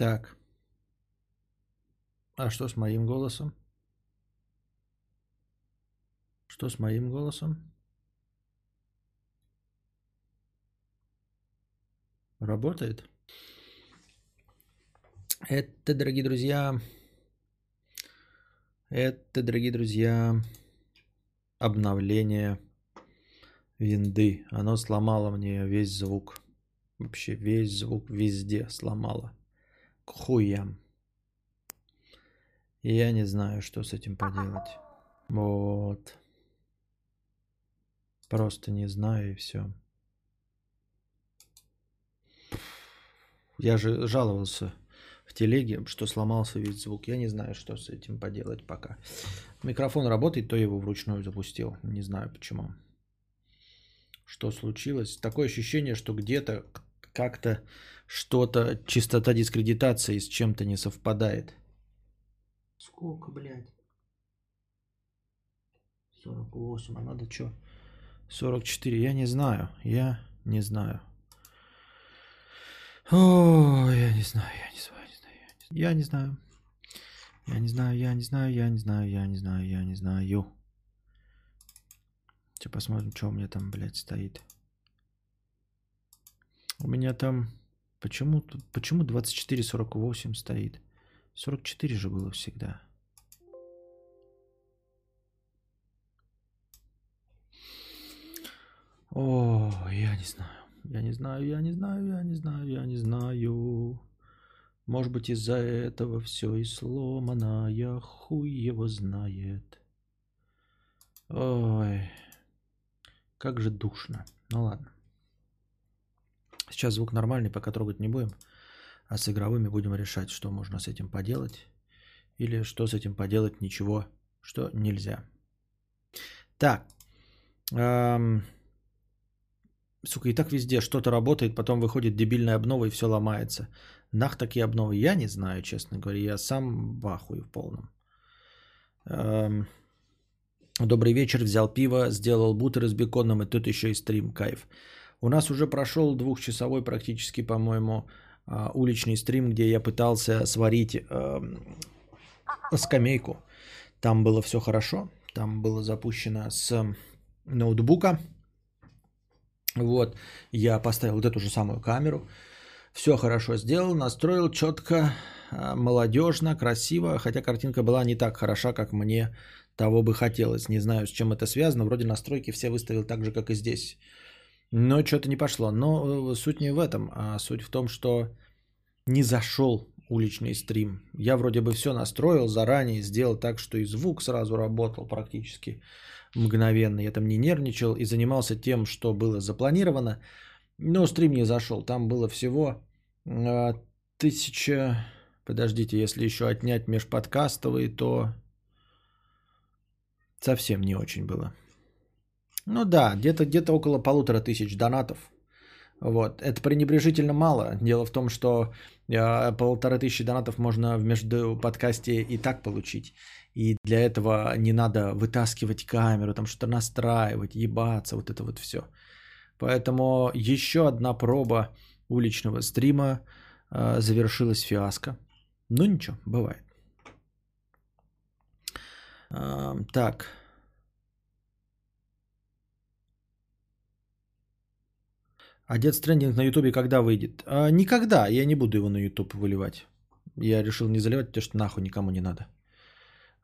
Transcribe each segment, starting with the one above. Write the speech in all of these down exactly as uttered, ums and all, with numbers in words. Так. А что с моим голосом? Что с моим голосом? Работает? Это, дорогие друзья, это, дорогие друзья, обновление винды. Оно сломало мне весь звук. Вообще весь звук везде сломало. К хуям. И я не знаю, что с этим поделать. Вот. Просто не знаю и все. Я же жаловался в телеге, что сломался весь звук. Я не знаю, что с этим поделать пока. Микрофон работает, то я его вручную запустил. Не знаю почему. Что случилось? Такое ощущение, что где-то как-то что-то, частота дискредитации с чем-то не совпадает. Сколько, блядь? сорок восемь, а надо что? сорок четыре, я не знаю, я не знаю. О, я не знаю, я не знаю, я не знаю. Я не знаю, я не знаю, я не знаю, я не знаю, я не знаю. Сейчас посмотрим, что у меня там, блядь, стоит. У меня там... Почему, почему двадцать четыре сорок восемь стоит? сорок четыре же было всегда. О, я не знаю, я не знаю, я не знаю, я не знаю, я не знаю. Может быть, из-за этого все и сломано, я хуй его знает. Ой, как же душно. Ну ладно. Сейчас звук нормальный, пока трогать не будем. А с игровыми будем решать, что можно с этим поделать. Или что с этим поделать ничего, что нельзя. Так. Эм... Сука, и так везде что-то работает, потом выходит дебильная обнова и все ломается. Нах такие обновы я не знаю, честно говоря. Я сам в ахуе в полном. Эм... Добрый вечер, взял пиво, сделал бутеры с беконом, и тут еще и стрим, кайф. У нас уже прошел двухчасовой практически, по-моему, уличный стрим, где я пытался сварить э, скамейку. Там было все хорошо, там было запущено с ноутбука. Вот, я поставил вот эту же самую камеру. Все хорошо сделал, настроил четко, молодежно, красиво. Хотя картинка была не так хороша, как мне того бы хотелось. Не знаю, с чем это связано. Вроде настройки все выставил так же, как и здесь. Но что-то не пошло. Но суть не в этом. А суть в том, что не зашел уличный стрим. Я вроде бы все настроил заранее, сделал так, что и звук сразу работал практически мгновенно. Я там не нервничал и занимался тем, что было запланировано. Но стрим не зашел. Там было всего тысяча... Подождите, если еще отнять межподкастовые, то совсем не очень было. Ну да, где-то, где-то около полутора тысяч донатов. Вот. Это пренебрежительно мало. Дело в том, что э, полторы тысячи донатов можно в межподкасте и так получить. И для этого не надо вытаскивать камеру, там что-то настраивать, ебаться, вот это вот все. Поэтому еще одна проба уличного стрима э, завершилась фиаско. Ну ничего, бывает. Э, так... А Death Stranding на Ютубе когда выйдет? А, никогда. Я не буду его на Ютуб выливать. Я решил не заливать, потому что нахуй никому не надо.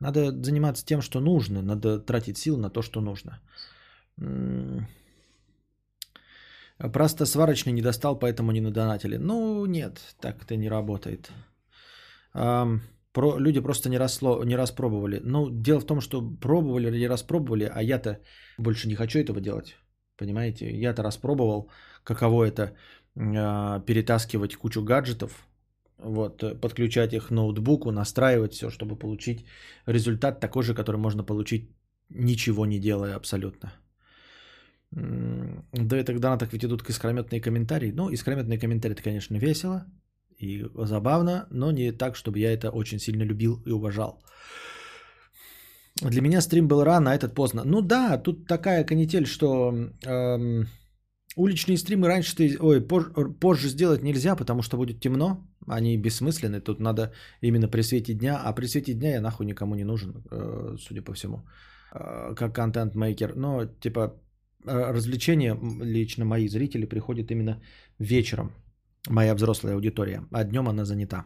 Надо заниматься тем, что нужно. Надо тратить силы на то, что нужно. Просто сварочный не достал, поэтому не надонатили. Ну, нет. Так это не работает. Про... Люди просто не, расло... не распробовали. Ну, дело в том, что пробовали или распробовали, а я-то больше не хочу этого делать. Понимаете, я-то распробовал, каково это э, перетаскивать кучу гаджетов, вот, подключать их к ноутбуку, настраивать все, чтобы получить результат такой же, который можно получить, ничего не делая абсолютно. Да и тогда так ведь идут к искрометные комментарии. Ну, искрометные комментарии, это, конечно, весело и забавно, но не так, чтобы я это очень сильно любил и уважал. Для меня стрим был рано, а этот поздно. Ну да, тут такая канитель, что эм, уличные стримы раньше, ты, ой, позже, позже сделать нельзя, потому что будет темно. Они бессмысленны, тут надо именно при свете дня, а при свете дня я нахуй никому не нужен, судя по всему, как контент-мейкер. Но типа развлечения лично мои зрители приходят именно вечером, моя взрослая аудитория, а днем она занята.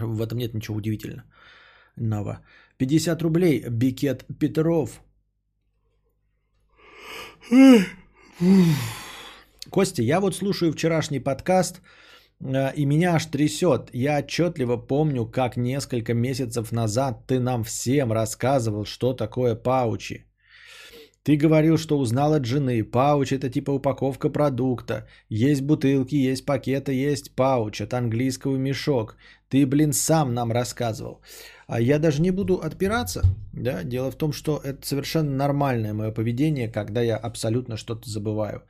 В этом нет ничего удивительного. пятьдесят рублей, Бикет Петров. Костя, я вот слушаю вчерашний подкаст, и меня аж трясет. Я отчетливо помню, как несколько месяцев назад ты нам всем рассказывал, что такое паучи. Ты говорил, что узнал от жены. Пауч – это типа упаковка продукта. Есть бутылки, есть пакеты, есть пауч. От английского мешок. Ты, блин, сам нам рассказывал. А я даже не буду отпираться. Да? Дело в том, что это совершенно нормальное мое поведение, когда я абсолютно что-то забываю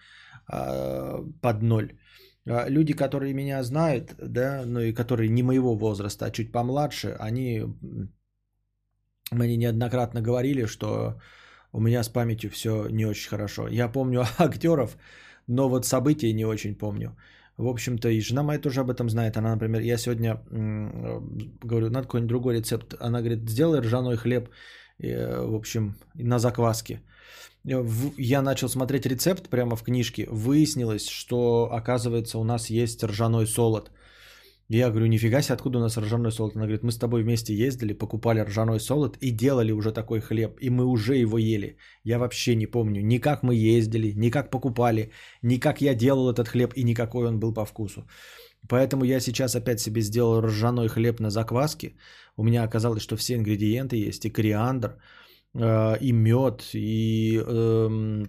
под ноль. Люди, которые меня знают, да, ну и которые не моего возраста, а чуть помладше, они мне неоднократно говорили, что у меня с памятью все не очень хорошо. Я помню актеров, но вот события не очень помню. В общем-то, и жена моя тоже об этом знает. Она, например, я сегодня говорю, надо какой-нибудь другой рецепт. Она говорит, сделай ржаной хлеб, в общем, на закваске. Я начал смотреть рецепт прямо в книжке. Выяснилось, что, оказывается, у нас есть ржаной солод. Я говорю, нифига себе, откуда у нас ржаной солод? Она говорит, мы с тобой вместе ездили, покупали ржаной солод и делали уже такой хлеб. И мы уже его ели. Я вообще не помню, ни как мы ездили, ни как покупали, ни как я делал этот хлеб и никакой он был по вкусу. Поэтому я сейчас опять себе сделал ржаной хлеб на закваске. У меня оказалось, что все ингредиенты есть. И кориандр, и мед, и э,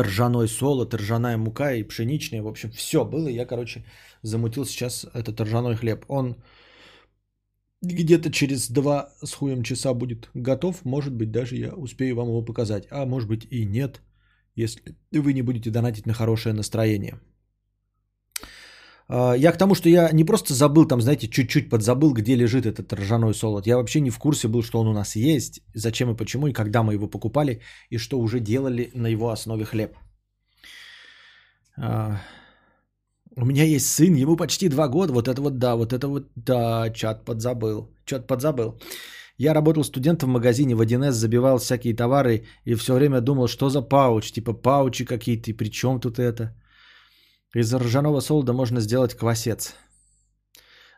ржаной солод, ржаная мука и пшеничная. В общем, все было. Я, короче, замутил сейчас этот ржаной хлеб. Он где-то через два с хуем часа будет готов. Может быть, даже я успею вам его показать. А может быть и нет, если вы не будете донатить на хорошее настроение. Я к тому, что я не просто забыл, там, знаете, чуть-чуть подзабыл, где лежит этот ржаной солод. Я вообще не в курсе был, что он у нас есть, зачем и почему, и когда мы его покупали, и что уже делали на его основе хлеб. У меня есть сын, ему почти два года. Вот это вот да, вот это вот да, чат подзабыл. Чат подзабыл. Я работал студентом в магазине, в один эс забивал всякие товары и все время думал, что за пауч, типа паучи какие-то, и при чем тут это? Из ржаного солода можно сделать квасец.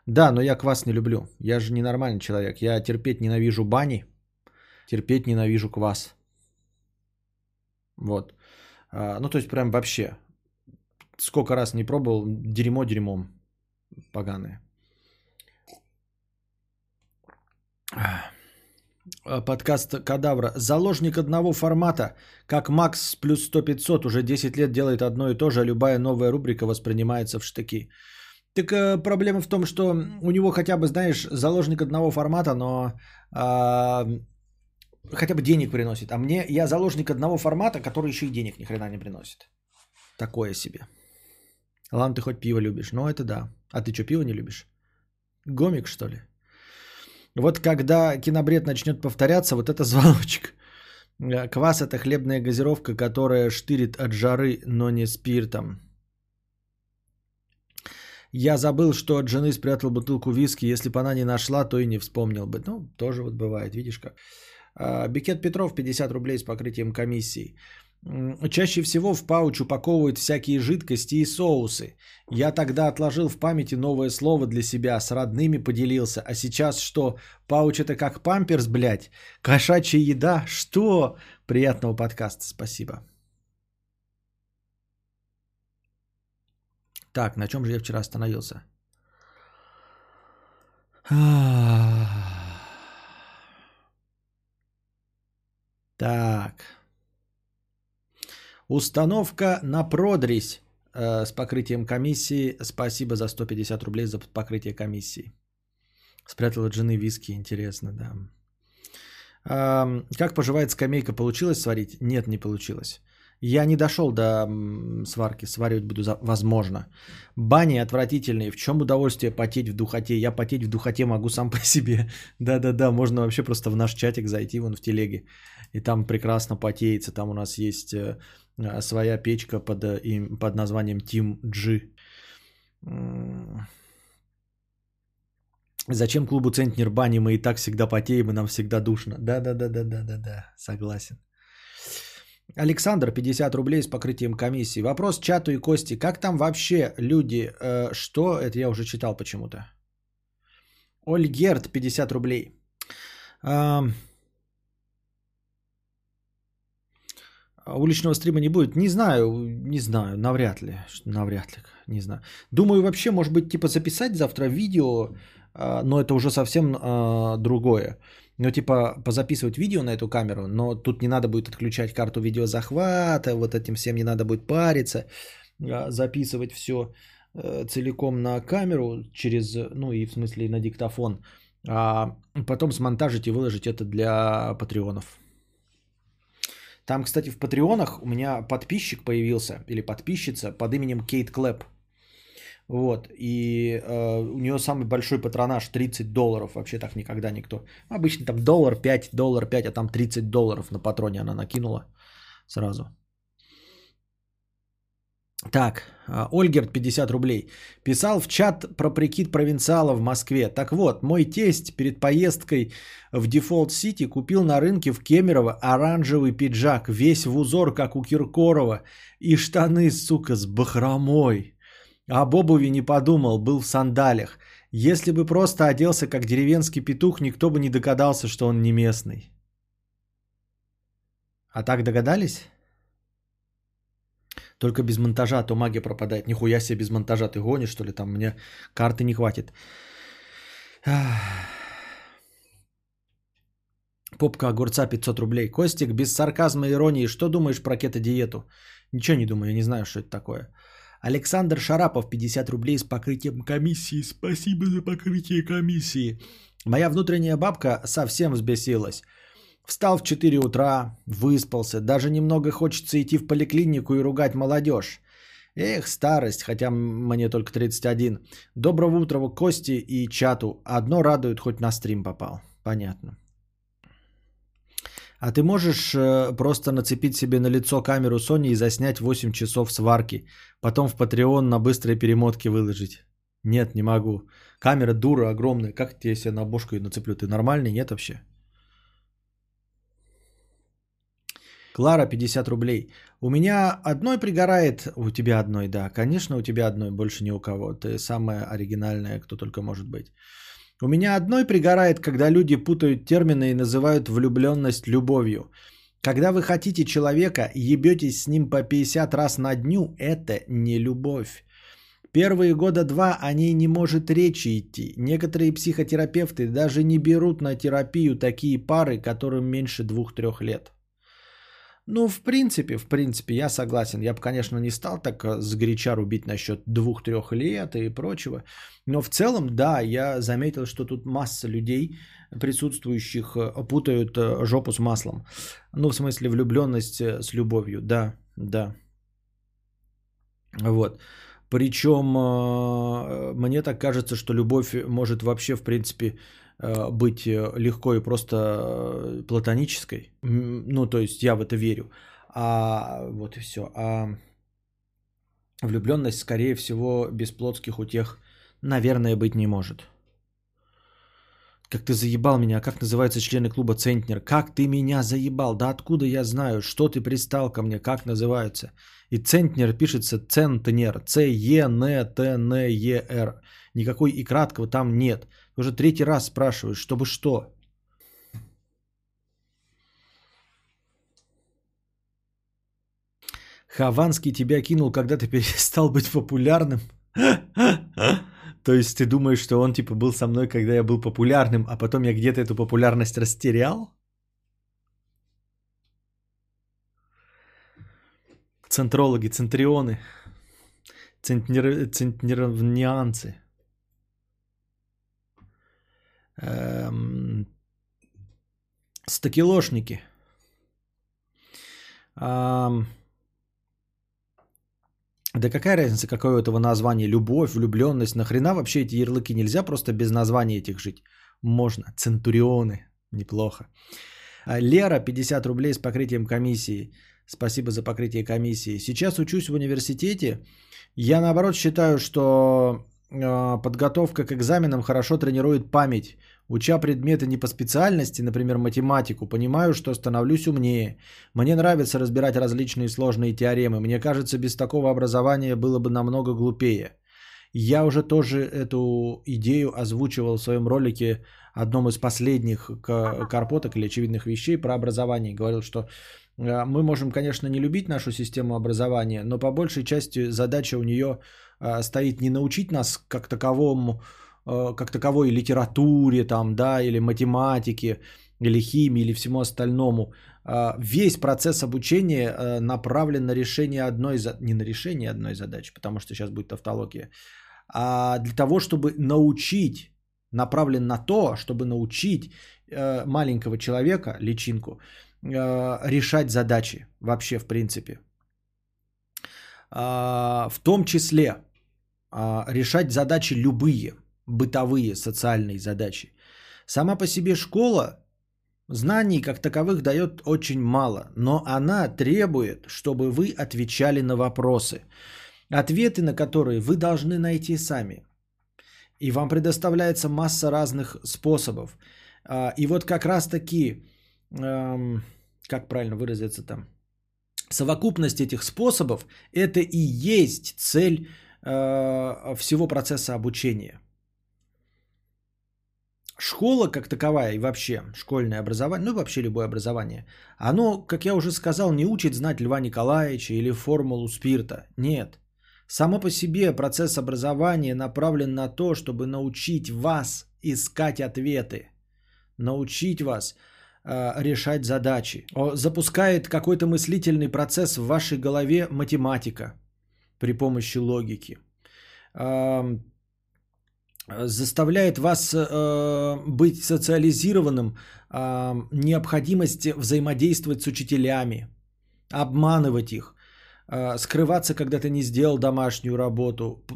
Да, но я квас не люблю. Я же ненормальный человек. Я терпеть ненавижу бани. Терпеть ненавижу квас. Вот. Ну, то есть, прям вообще. Сколько раз не пробовал, дерьмо дерьмом. Поганое. Подкаст Кадавра. Заложник одного формата, как Макс плюс сто пятьсот, уже десять лет делает одно и то же, а любая новая рубрика воспринимается в штыки. Так э, проблема в том, что у него хотя бы, знаешь, заложник одного формата, но э, хотя бы денег приносит. А мне, я заложник одного формата, который еще и денег ни хрена не приносит. Такое себе. Ладно, ты хоть пиво любишь. Ну это да. А ты что, пиво не любишь? Гомик, что ли? Вот когда кинобред начнет повторяться, вот это звоночек. Квас – это хлебная газировка, которая штырит от жары, но не спиртом. Я забыл, что от жены спрятал бутылку виски. Если бы она не нашла, то и не вспомнил бы. Ну, тоже вот бывает, видишь как. Бикет Петров, пятьдесят рублей с покрытием комиссии. Чаще всего в пауч упаковывают всякие жидкости и соусы. Я тогда отложил в памяти новое слово для себя, с родными поделился. А сейчас что? Пауч это как памперс, блядь? Кошачья еда? Что? Приятного подкаста, спасибо. Так, на чем же я вчера остановился? Так... Установка на продрись э, с покрытием комиссии. Спасибо за сто пятьдесят рублей за покрытие комиссии. Спрятал от жены виски, интересно, да. Э, как поживает скамейка? Получилось сварить? Нет, не получилось. Я не дошел до сварки. Сваривать буду, за... возможно. Бани отвратительные. В чем удовольствие потеть в духоте? Я потеть в духоте могу сам по себе. Да-да-да, можно вообще просто в наш чатик зайти, вон в телеге. И там прекрасно потеется. Там у нас есть... своя печка под, под названием Team G. Зачем клубу Центнер бани? Мы и так всегда потеем, и нам всегда душно. Да-да-да-да-да-да-да, согласен. Александр, пятьдесят рублей с покрытием комиссии. Вопрос чату и Кости. Как там вообще люди? Э, что? Это я уже читал почему-то. Ольгерт, пятьдесят рублей. Эм... Уличного стрима не будет? Не знаю, не знаю, навряд ли. Навряд ли, не знаю. Думаю, вообще, может быть, типа записать завтра видео, э, но это уже совсем э, другое. Ну, типа, позаписывать видео на эту камеру, но тут не надо будет отключать карту видеозахвата, вот этим всем не надо будет париться, записывать все целиком на камеру через, ну, и в смысле на диктофон, а потом смонтажить и выложить это для патреонов. Там, кстати, в патреонах у меня подписчик появился, или подписчица под именем Кейт Клэп. Вот, и э, у нее самый большой патронаж тридцать долларов, вообще так никогда никто. Обычно там доллар пять, доллар пять, а там тридцать долларов на патроне она накинула сразу. Так, Ольгерт, пятьдесят рублей. Писал в чат про прикид провинциала в Москве. Так вот, мой тесть перед поездкой в Дефолт-Сити купил на рынке в Кемерово оранжевый пиджак, весь в узор, как у Киркорова, и штаны, сука, с бахромой. Об обуви не подумал, был в сандалях. Если бы просто оделся как деревенский петух, никто бы не догадался, что он не местный. А так догадались? Только без монтажа, а то магия пропадает. Нихуя себе без монтажа, ты гонишь, что ли? Там мне карты не хватит. Попка огурца, пятьсот рублей. Костик, без сарказма и иронии, что думаешь про кето-диету? Ничего не думаю, я не знаю, что это такое. Александр Шарапов, пятьдесят рублей с покрытием комиссии. Спасибо за покрытие комиссии. Моя внутренняя бабка совсем взбесилась. Встал в четыре утра, выспался. Даже немного хочется идти в поликлинику и ругать молодежь. Эх, старость, хотя мне только тридцать один. Доброго утра, Кости и чату. Одно радует, хоть на стрим попал. Понятно. А ты можешь просто нацепить себе на лицо камеру Sony и заснять восемь часов сварки? Потом в Patreon на быстрые перемотки выложить? Нет, не могу. Камера дура огромная. Как я себе на бошку ее нацеплю? Ты нормальный? Нет вообще? Клара, пятьдесят рублей. У меня одной пригорает. У тебя одной, да. Конечно, у тебя одной. Больше ни у кого. Ты самая оригинальная, кто только может быть. У меня одной пригорает, когда люди путают термины и называют влюбленность любовью. Когда вы хотите человека и ебетесь с ним по пятьдесят раз на дню, это не любовь. Первые года два о ней не может речи идти. Некоторые психотерапевты даже не берут на терапию такие пары, которым меньше двух-трех лет. Ну, в принципе, в принципе, я согласен. Я бы, конечно, не стал так сгоряча рубить насчет двух-трех лет и прочего. Но в целом, да, я заметил, что тут масса людей, присутствующих, путают жопу с маслом. Ну, в смысле, влюбленность с любовью, да, да. Вот. Причем мне так кажется, что любовь может вообще, в принципе, быть легко и просто платонической. Ну, то есть я в это верю. А вот и все. А влюбленность, скорее всего, без плотских утех, наверное, быть не может. Как ты заебал меня? Как называются члены клуба Центнер? Как ты меня заебал? Да откуда я знаю? Что ты пристал ко мне? Как называются? И Центнер пишется Центнер. Ц-Е-Н-Т-Н-Е-Р. Никакой и краткого там нет. Уже третий раз спрашиваешь, чтобы что? Хованский тебя кинул, когда ты перестал быть популярным. То есть ты думаешь, что он типа был со мной, когда я был популярным, а потом я где-то эту популярность растерял? Центрологи, центрионы, центнер, центнеровнианцы. Эм... Стакелошники. Эм... Да какая разница, какое у этого название? Любовь, влюбленность, нахрена вообще эти ярлыки? Нельзя просто без названия этих жить. Можно. Центурионы. Неплохо. Лера, пятьдесят рублей с покрытием комиссии. Спасибо за покрытие комиссии. Сейчас учусь в университете. Я наоборот считаю, что подготовка к экзаменам хорошо тренирует память. Уча предметы не по специальности, например, математику, понимаю, что становлюсь умнее. Мне нравится разбирать различные сложные теоремы. Мне кажется, без такого образования было бы намного глупее. Я уже тоже эту идею озвучивал в своем ролике, одном из последних карпоток или очевидных вещей про образование. Говорил, что мы можем, конечно, не любить нашу систему образования, но по большей части задача у нее стоит не научить нас как таковому, как таковой литературе, там, да, или математике, или химии, или всему остальному. Весь процесс обучения направлен на решение одной задачи, не на решение одной задачи, потому что сейчас будет тавтология, а для того, чтобы научить, направлен на то, чтобы научить маленького человека, личинку, решать задачи вообще в принципе. В том числе решать задачи любые, бытовые, социальные задачи. Сама по себе школа знаний как таковых дает очень мало, но она требует, чтобы вы отвечали на вопросы, ответы на которые вы должны найти сами. И вам предоставляется масса разных способов. И вот как раз таки, как правильно выразиться там, совокупность этих способов – это и есть цель всего процесса обучения. Школа как таковая и вообще школьное образование, ну и вообще любое образование, оно, как я уже сказал, не учит знать Льва Николаевича или формулу спирта. Нет. Само по себе процесс образования направлен на то, чтобы научить вас искать ответы, научить вас э, решать задачи. Запускает какой-то мыслительный процесс в вашей голове математика при помощи логики. Э, заставляет вас э, быть социализированным, э, необходимость взаимодействовать с учителями, обманывать их, э, скрываться, когда ты не сделал домашнюю работу,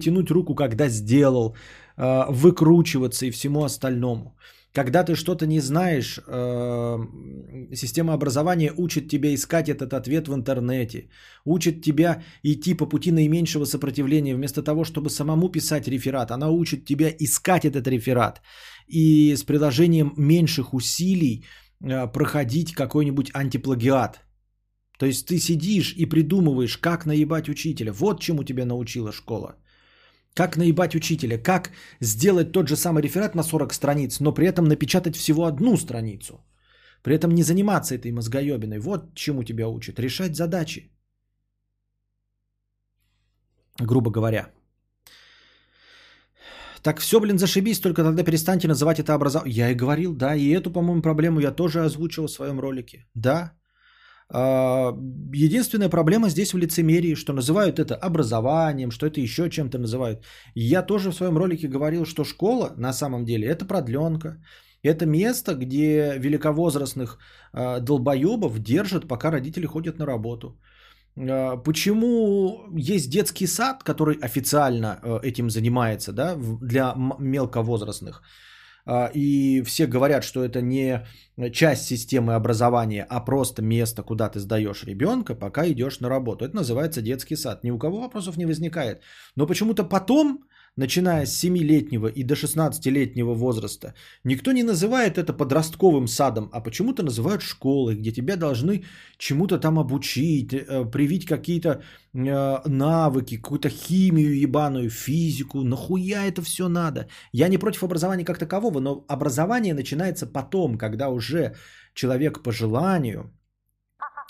тянуть руку, когда сделал, э, выкручиваться и всему остальному. Когда ты что-то не знаешь, э, система образования учит тебя искать этот ответ в интернете, учит тебя идти по пути наименьшего сопротивления, вместо того, чтобы самому писать реферат. Она учит тебя искать этот реферат и с приложением меньших усилий э, проходить какой-нибудь антиплагиат. То есть ты сидишь и придумываешь, как наебать учителя. Вот чему тебя научила школа. Как наебать учителя, как сделать тот же самый реферат на сорок страниц, но при этом напечатать всего одну страницу. При этом не заниматься этой мозгоебиной. Вот чему тебя учат. Решать задачи. Грубо говоря. Так все, блин, зашибись, только тогда перестаньте называть это образованием. Я и говорил, да, и эту, по-моему, проблему я тоже озвучил в своем ролике. Да. Единственная проблема здесь в лицемерии, что называют это образованием, что это еще чем-то называют. Я тоже в своем ролике говорил, что школа на самом деле это продленка. Это место, где великовозрастных долбоебов держат, пока родители ходят на работу. Почему есть детский сад, который официально этим занимается, да, для мелковозрастных? И все говорят, что это не часть системы образования, а просто место, куда ты сдаешь ребенка, пока идешь на работу. Это называется детский сад. Ни у кого вопросов не возникает. Но почему-то потом, начиная с семилетнего и до шестнадцатилетнего возраста, никто не называет это подростковым садом, а почему-то называют школой, где тебя должны чему-то там обучить, привить какие-то навыки, какую-то химию ебаную, физику. Нахуя это все надо? Я не против образования как такового, но образование начинается потом, когда уже человек по желанию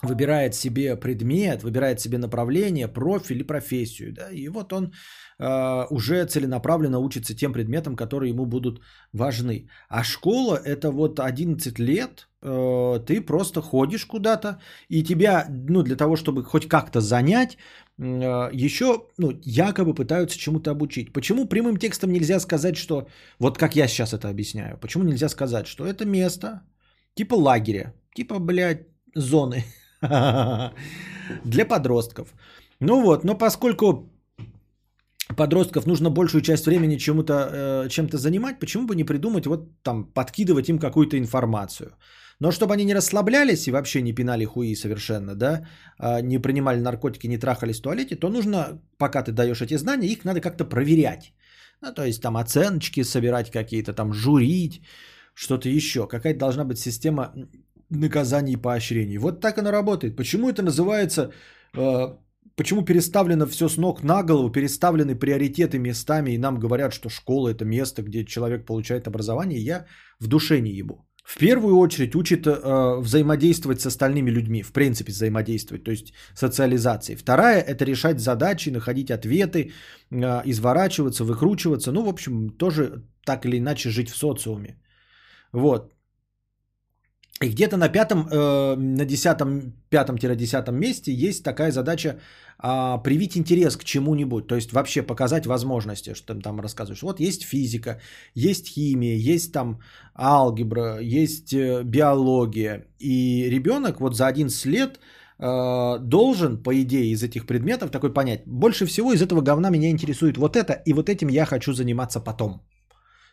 выбирает себе предмет, выбирает себе направление, профиль и профессию. Да? И вот он э, уже целенаправленно учится тем предметам, которые ему будут важны. А школа – это вот одиннадцать лет, э, ты просто ходишь куда-то, и тебя, ну, для того, чтобы хоть как-то занять, э, еще ну, якобы пытаются чему-то обучить. Почему прямым текстом нельзя сказать, что… Вот как я сейчас это объясняю. Почему нельзя сказать, что это место типа лагеря, типа, блядь, зоны… Для подростков. Ну вот, но поскольку подростков нужно большую часть времени чему-то, э, чем-то занимать, почему бы не придумать, вот там, подкидывать им какую-то информацию. Но чтобы они не расслаблялись и вообще не пинали хуи совершенно, да, э, не принимали наркотики, не трахались в туалете, то нужно, пока ты даешь эти знания, их надо как-то проверять. Ну, то есть там оценочки собирать какие-то, там журить, что-то еще. Какая-то должна быть система наказаний и поощрений. Вот так оно работает. Почему это называется... Э, почему переставлено все с ног на голову, переставлены приоритеты местами, и нам говорят, что школа – это место, где человек получает образование, я в душе не ебу. В первую очередь учит э, взаимодействовать с остальными людьми, в принципе взаимодействовать, то есть социализации. Вторая – это решать задачи, находить ответы, э, изворачиваться, выкручиваться, ну, в общем, тоже так или иначе жить в социуме. Вот. И где-то на пятом, на десятом, пятом-десятом месте есть такая задача привить интерес к чему-нибудь, то есть вообще показать возможности, что там рассказываешь. Вот есть физика, есть химия, есть там алгебра, есть биология. И ребенок вот за одиннадцать лет должен, по идее, из этих предметов такой понять, больше всего из этого говна меня интересует вот это, и вот этим я хочу заниматься потом.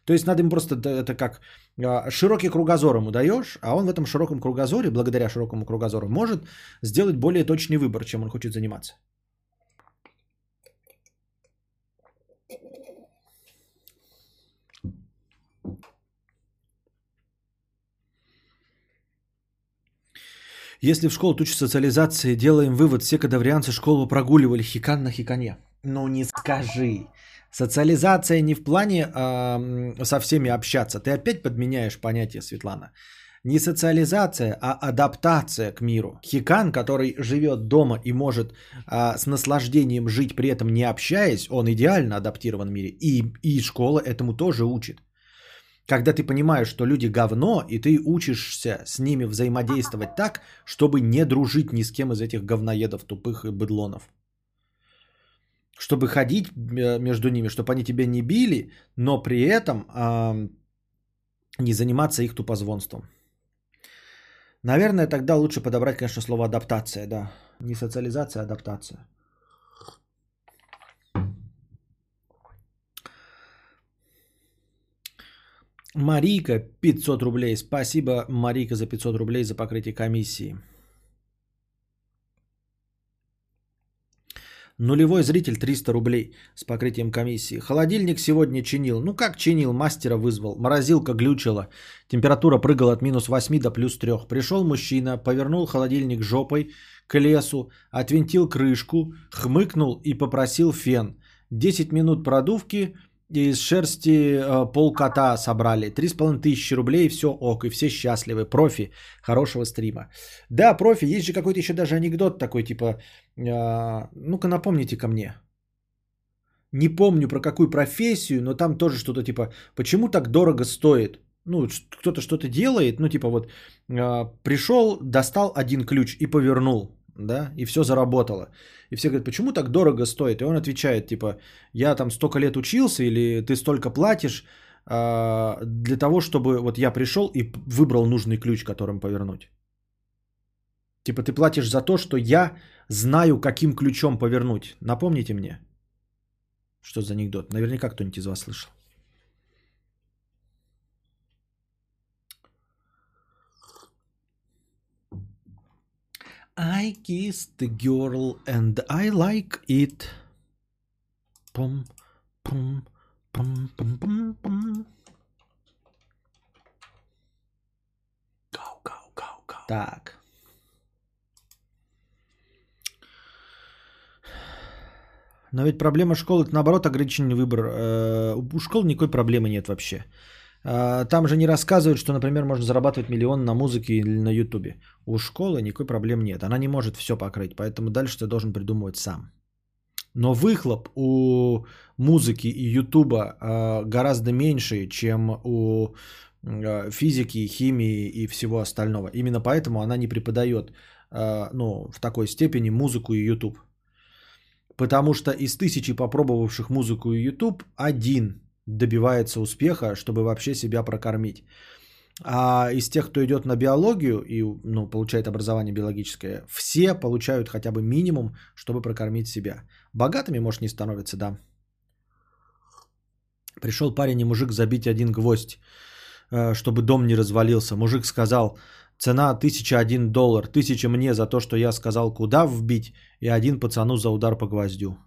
То есть надо им просто, это как широкий кругозор ему даешь, а он в этом широком кругозоре, благодаря широкому кругозору, может сделать более точный выбор, чем он хочет заниматься. Если в школу тучи социализации, делаем вывод, все кадаврианцы школу прогуливали, хикан на хикане. Ну не скажи. Социализация не в плане э, со всеми общаться. Ты опять подменяешь понятие, Светлана. Не социализация, а адаптация к миру. Хикан, который живет дома и может э, с наслаждением жить, при этом не общаясь, он идеально адаптирован в мире. И, и школа этому тоже учит. Когда ты понимаешь, что люди говно, и ты учишься с ними взаимодействовать так, чтобы не дружить ни с кем из этих говноедов, тупых и быдлонов. Чтобы ходить между ними, чтобы они тебя не били, но при этом э, не заниматься их тупозвонством. Наверное, тогда лучше подобрать, конечно, слово адаптация, да. Не социализация, а адаптация. Марийка, пятьсот рублей. Спасибо, Марийка, за пятьсот рублей за покрытие комиссии. Нулевой зритель триста рублей с покрытием комиссии. Холодильник сегодня чинил. Ну как чинил? Мастера вызвал. Морозилка глючила. Температура прыгала от минус восьми до плюс три. Пришел мужчина, повернул холодильник жопой к лесу, отвинтил крышку, хмыкнул и попросил фен. десять минут продувки и из шерсти полкота собрали. три с половиной тысячи рублей, все ок. И все счастливы. Профи. Хорошего стрима. Да, профи. Есть же какой-то еще даже анекдот такой, типа... Ну-ка напомните ко мне. Не помню про какую профессию, но там тоже что-то типа, почему так дорого стоит? Ну, кто-то что-то делает, ну типа вот пришел, достал один ключ и повернул, да, и все заработало. И все говорят, почему так дорого стоит? И он отвечает, типа, я там столько лет учился или ты столько платишь для того, чтобы вот я пришел и выбрал нужный ключ, которым повернуть. Типа ты платишь за то, что я знаю, каким ключом повернуть. Напомните мне, что за анекдот. Наверняка кто-нибудь из вас слышал. I kissed the girl and I like it. Пум, пум, пум, пум, пум, пум. Гау, гау, гау, гау. Так. Но ведь проблема школы, это наоборот ограниченный выбор. У школы никакой проблемы нет вообще. Там же не рассказывают, что, например, можно зарабатывать миллион на музыке или на ютубе. У школы никакой проблем нет. Она не может все покрыть, поэтому дальше ты должен придумывать сам. Но выхлоп у музыки и ютуба гораздо меньше, чем у физики, химии и всего остального. Именно поэтому она не преподает, ну, в такой степени музыку и ютуб. Потому что из тысячи попробовавших музыку и YouTube один добивается успеха, чтобы вообще себя прокормить. А из тех, кто идет на биологию и ну, получает образование биологическое, все получают хотя бы минимум, чтобы прокормить себя. Богатыми, может, не становятся, да. Пришел парень и мужик забить один гвоздь, чтобы дом не развалился. Мужик сказал... Цена тысяча один доллар. Тысяча мне за то, что я сказал, куда вбить, и один пацану за удар по гвоздю.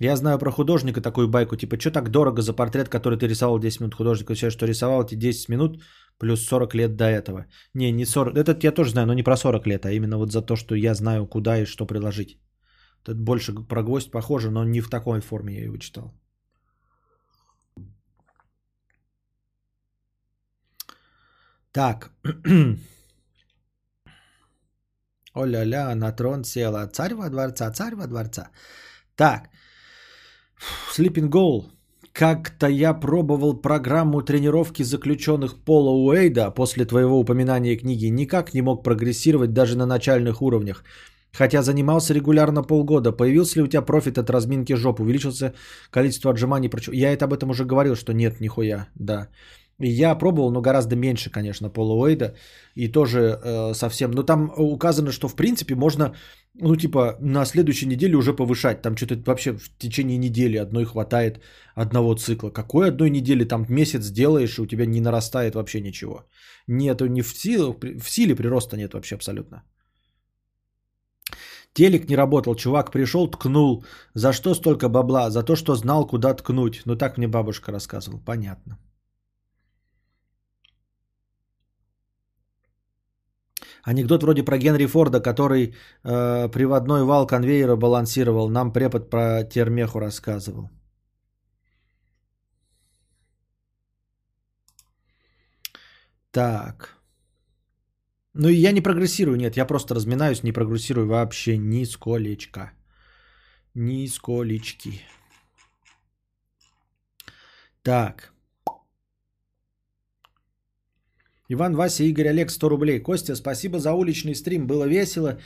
Я знаю про художника такую байку, типа, что так дорого за портрет, который ты рисовал десять минут художника, все, что рисовал эти десять минут плюс сорок лет до этого. Не, не сорок, этот я тоже знаю, но не про сорок лет, а именно вот за то, что я знаю, куда и что приложить. Тут больше про гвоздь похоже, но не в такой форме я его читал. Так. О-ля-ля, на трон села. Царь во дворца, царь во дворца. Так. Sleeping Goal. Как-то я пробовал программу тренировки заключенных Пола Уэйда после твоего упоминания книги. Никак не мог прогрессировать даже на начальных уровнях. Хотя занимался регулярно полгода. Появился ли у тебя профит от разминки жоп? Увеличился количество отжиманий? Я это об этом уже говорил, что нет, нихуя, да. И я пробовал, но гораздо меньше, конечно, Пола Уэйда. И тоже э, совсем... Но там указано, что в принципе можно, ну типа, на следующей неделе уже повышать. Там что-то вообще в течение недели одной хватает одного цикла. Какой одной недели? Там месяц делаешь, и у тебя не нарастает вообще ничего. Нет, не в силе, в силе прироста нет вообще абсолютно. Телек не работал, чувак пришел, ткнул. За что столько бабла? За то, что знал, куда ткнуть. Ну так мне бабушка рассказывала, понятно. Анекдот вроде про Генри Форда, который э, приводной вал конвейера балансировал. Нам препод про термеху рассказывал. Так. Ну и я не прогрессирую, нет. Я просто разминаюсь, не прогрессирую вообще нисколечко. Нисколечки. Так. Иван, Вася, Игорь, Олег, сто рублей. Костя, спасибо за уличный стрим, было весело.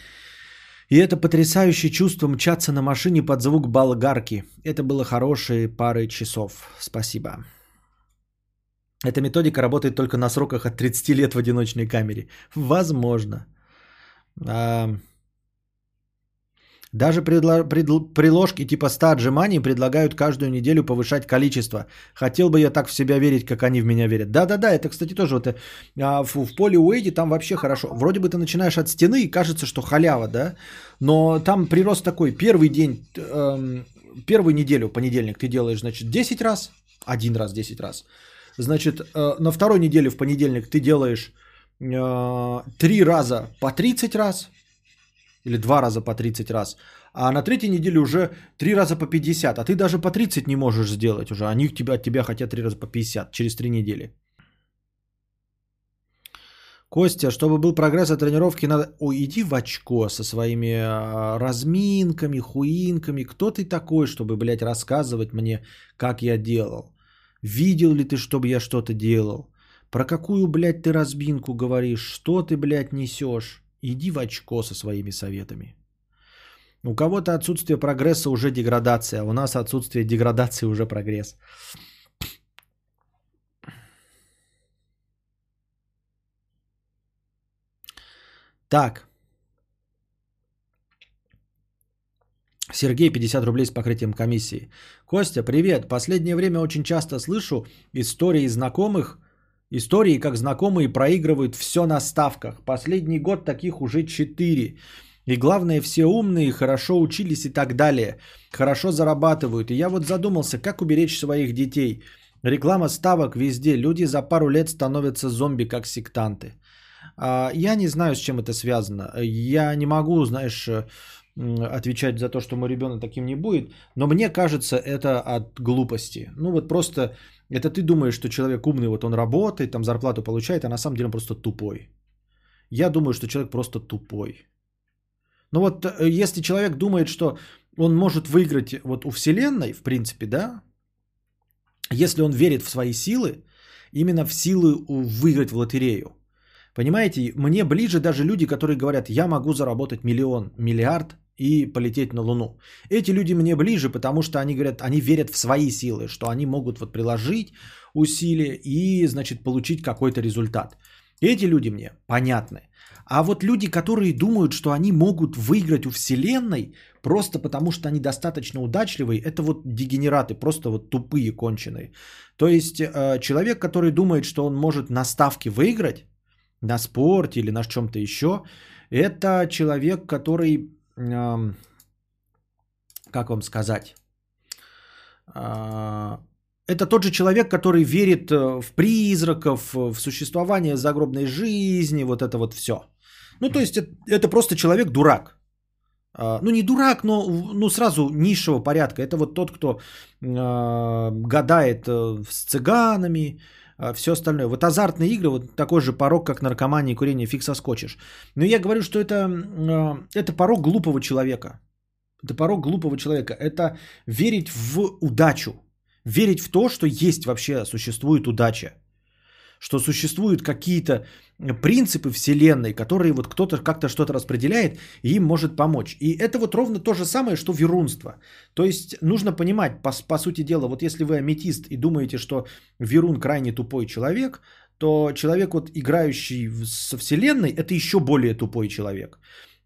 И это потрясающее чувство мчаться на машине под звук болгарки. Это было хорошие пары часов. Спасибо. Эта методика работает только на сроках от тридцати лет в одиночной камере. Возможно. А... Даже предло... пред... приложки типа сто отжиманий предлагают каждую неделю повышать количество. Хотел бы я так в себя верить, как они в меня верят. Да-да-да, это, кстати, тоже вот а, в, в Поле Уэйде там вообще хорошо. Вроде бы ты начинаешь от стены и кажется, что халява, да? Но там прирост такой. Первый день, эм, первую неделю, понедельник, ты делаешь, значит, десять раз. Один раз, десять раз. Значит, э, на второй неделе в понедельник ты делаешь э, три раза по тридцать раз. Или два раза по тридцать раз. А на третьей неделе уже три раза по пятьдесят. А ты даже по тридцать не можешь сделать уже. Они тебя, от тебя хотят три раза по пятьдесят через три недели. Костя, чтобы был прогресс от тренировки, надо... Ой, иди в очко со своими разминками, хуинками. Кто ты такой, чтобы, блядь, рассказывать мне, как я делал? Видел ли ты, чтобы я что-то делал? Про какую, блядь, ты разминку говоришь? Что ты, блядь, несешь? Иди в очко со своими советами. У кого-то отсутствие прогресса уже деградация, а у нас отсутствие деградации уже прогресс. Так. Сергей, пятьдесят рублей с покрытием комиссии. Костя, привет. Последнее время очень часто слышу истории знакомых, Истории, как знакомые проигрывают все на ставках. Последний год таких уже четыре. И главное, все умные, хорошо учились и так далее. Хорошо зарабатывают. И я вот задумался, как уберечь своих детей. Реклама ставок везде. Люди за пару лет становятся зомби, как сектанты. Я не знаю, с чем это связано. Я не могу, знаешь, отвечать за то, что мой ребенок таким не будет. Но мне кажется, это от глупости. Ну вот просто... Это ты думаешь, что человек умный, вот он работает, там зарплату получает, а на самом деле он просто тупой. Я думаю, что человек просто тупой. Но вот если человек думает, что он может выиграть вот у Вселенной, в принципе, да, если он верит в свои силы, именно в силы выиграть в лотерею. Понимаете, мне ближе даже люди, которые говорят, я могу заработать миллион, миллиард и полететь на Луну. Эти люди мне ближе, потому что они говорят, они верят в свои силы, что они могут вот приложить усилия и, значит, получить какой-то результат. Эти люди мне понятны. А вот люди, которые думают, что они могут выиграть у Вселенной, просто потому что они достаточно удачливые, это вот дегенераты, просто вот тупые, конченые. То есть человек, который думает, что он может на ставке выиграть, на спорте или на чем-то еще, это человек, который, как вам сказать, Это тот же человек, который верит в призраков, в существование загробной жизни, вот это вот все. Ну, то есть, это просто человек-дурак. Ну, не дурак, но ну, сразу низшего порядка. Это вот тот, кто гадает с цыганами, все остальное. Вот азартные игры, вот такой же порог, как наркомания и курение, фиг соскочишь. Но я говорю, что это, это порог глупого человека. Это порог глупого человека. Это верить в удачу. Верить в то, что есть вообще, существует удача. Что существуют какие-то принципы вселенной, которые вот кто-то как-то что-то распределяет и им может помочь. И это вот ровно то же самое, что верунство. То есть нужно понимать, по, по сути дела, вот если вы аметист и думаете, что верун крайне тупой человек, то человек, вот, играющий со вселенной, это еще более тупой человек.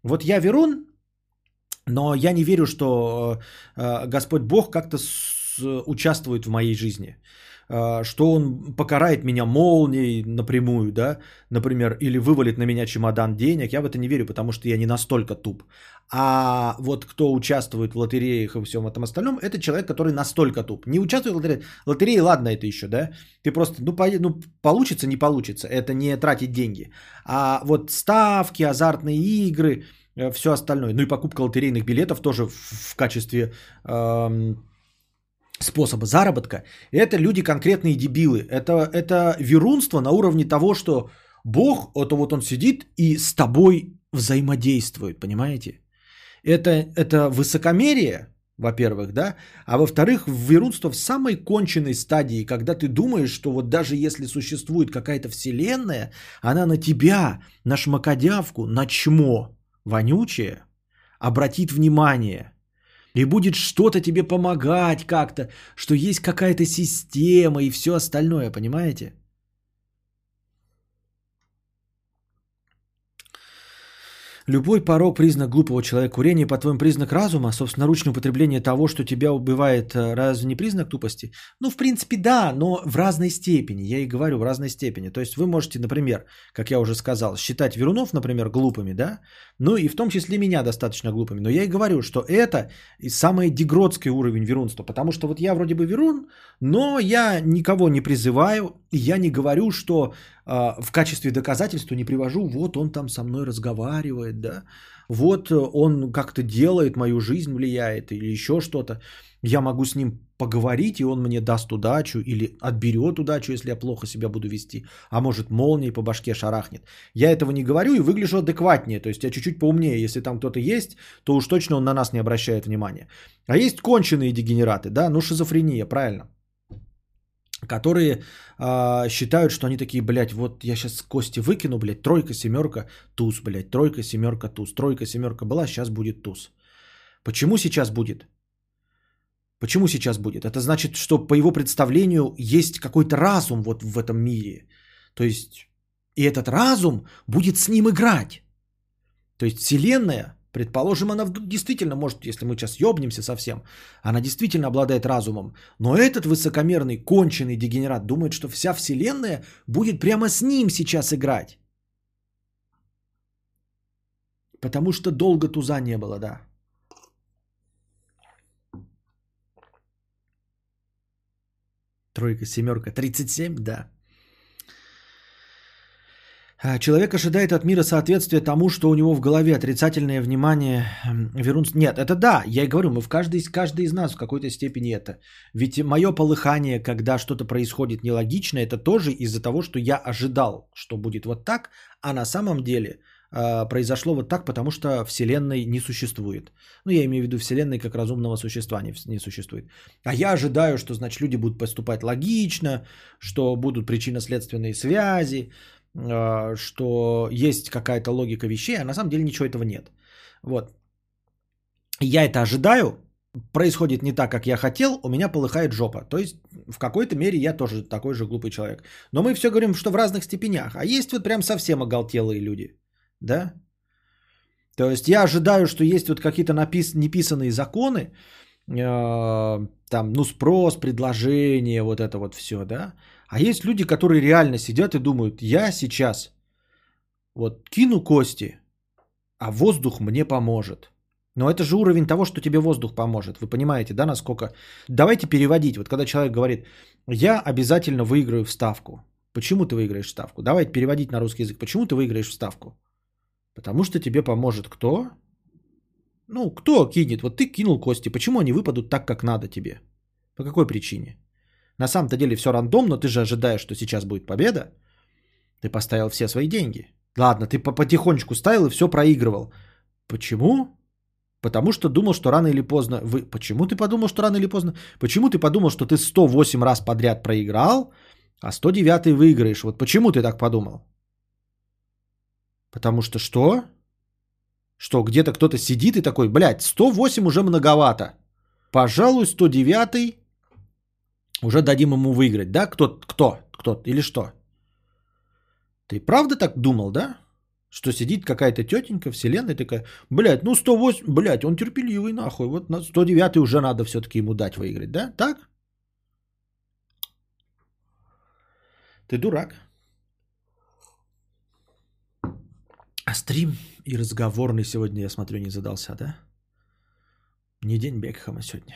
Вот я верун, но я не верю, что Господь Бог как-то участвует в моей жизни. Что он покарает меня молнией напрямую, да, например, или вывалит на меня чемодан денег, я в это не верю, потому что я не настолько туп. А вот кто участвует в лотереях и всем этом остальном, это человек, который настолько туп. Не участвует в лотереях, лотереи, ладно, это еще, да, ты просто, ну, по, ну получится, не получится, это не тратить деньги. А вот ставки, азартные игры, все остальное, ну и покупка лотерейных билетов тоже в, в качестве... Эм, способа заработка, это люди конкретные дебилы. Это, это верунство на уровне того, что Бог, это вот он сидит и с тобой взаимодействует, понимаете? Это, это высокомерие, во-первых, да, а во-вторых, верунство в самой конченной стадии, когда ты думаешь, что вот даже если существует какая-то вселенная, она на тебя, на шмакодявку, на чмо вонючее обратит внимание. И будет что-то тебе помогать как-то, что есть какая-то система и все остальное, понимаете? Любой порог – признак глупого человека. Курение, по-твоему, признак разума, собственноручное употребление того, что тебя убивает, разве не признак тупости? Ну, в принципе, да, но в разной степени, я и говорю, в разной степени. То есть вы можете, например, как я уже сказал, считать верунов, например, глупыми, да? Ну и в том числе меня достаточно глупыми. Но я и говорю, что это самый дегродский уровень верунства, потому что вот я вроде бы верун, но я никого не призываю, и я не говорю, что э, в качестве доказательства не привожу, вот он там со мной разговаривает, да, вот он как-то делает, мою жизнь влияет или еще что-то, я могу с ним поговорить, и он мне даст удачу или отберет удачу, если я плохо себя буду вести, а может молнией по башке шарахнет. Я этого не говорю и выгляжу адекватнее, то есть я чуть-чуть поумнее, если там кто-то есть, то уж точно он на нас не обращает внимания. А есть конченые дегенераты, да, ну шизофрения, правильно, которые э, считают, что они такие, блядь, вот я сейчас кости выкину, блядь, тройка, семерка, туз, блядь, тройка, семерка, туз, тройка, семерка была, сейчас будет туз. Почему сейчас будет? Почему сейчас будет? Это значит, что по его представлению есть какой-то разум вот в этом мире. То есть, и этот разум будет с ним играть. То есть, вселенная, предположим, она действительно может, если мы сейчас ёбнемся совсем, она действительно обладает разумом. Но этот высокомерный, конченый дегенерат думает, что вся вселенная будет прямо с ним сейчас играть. Потому что долго туза не было, да. Тройка, семерка, тридцать семь, да. Человек ожидает от мира соответствия тому, что у него в голове. Отрицательное внимание, верунство. Нет, это да, я и говорю, мы в каждый, каждый из нас в какой-то степени это. Ведь мое полыхание, когда что-то происходит нелогично, это тоже из-за того, что я ожидал, что будет вот так, а на самом деле э, произошло вот так, потому что Вселенной не существует. Ну, я имею в виду Вселенной как разумного существа не, не существует. А я ожидаю, что, значит, люди будут поступать логично, что будут причинно-следственные связи, что есть какая-то логика вещей, а на самом деле ничего этого нет. Вот. Я это ожидаю, происходит не так, как я хотел, у меня полыхает жопа. То есть в какой-то мере я тоже такой же глупый человек. Но мы все говорим, что в разных степенях. А есть вот прям совсем оголтелые люди. Да? То есть я ожидаю, что есть вот какие-то напис- неписанные законы, э- там, ну, спрос, предложение, вот это вот все, да? А есть люди, которые реально сидят и думают, я сейчас вот кину кости, а воздух мне поможет. Но это же уровень того, что тебе воздух поможет. Вы понимаете, да, насколько... Давайте переводить. Вот когда человек говорит, я обязательно выиграю в ставку. Почему ты выиграешь в ставку? Давайте переводить на русский язык. Почему ты выиграешь в ставку? Потому что тебе поможет кто? Ну, кто кинет? Вот ты кинул кости. Почему они выпадут так, как надо тебе? По какой причине? На самом-то деле все рандомно. Ты же ожидаешь, что сейчас будет победа. Ты поставил все свои деньги. Ладно, ты потихонечку ставил и все проигрывал. Почему? Потому что думал, что рано или поздно... Вы... Почему ты подумал, что рано или поздно? Почему ты подумал, что ты сто восемь раз подряд проиграл, а сто девятый выиграешь? Вот почему ты так подумал? Потому что что? Что где-то кто-то сидит и такой, блядь, сто восемь уже многовато. Пожалуй, сто девятый уже дадим ему выиграть, да? Кто? Кто? Кто? Или что? Ты правда так думал, да? Что сидит какая-то тетенька вселенной такая, блядь, ну сто восемь, блядь, он терпеливый нахуй, вот сто девятый уже надо все-таки ему дать выиграть, да? Так? Ты дурак. А стрим и разговорный сегодня, я смотрю, не задался, да? Не день Бекхэма сегодня.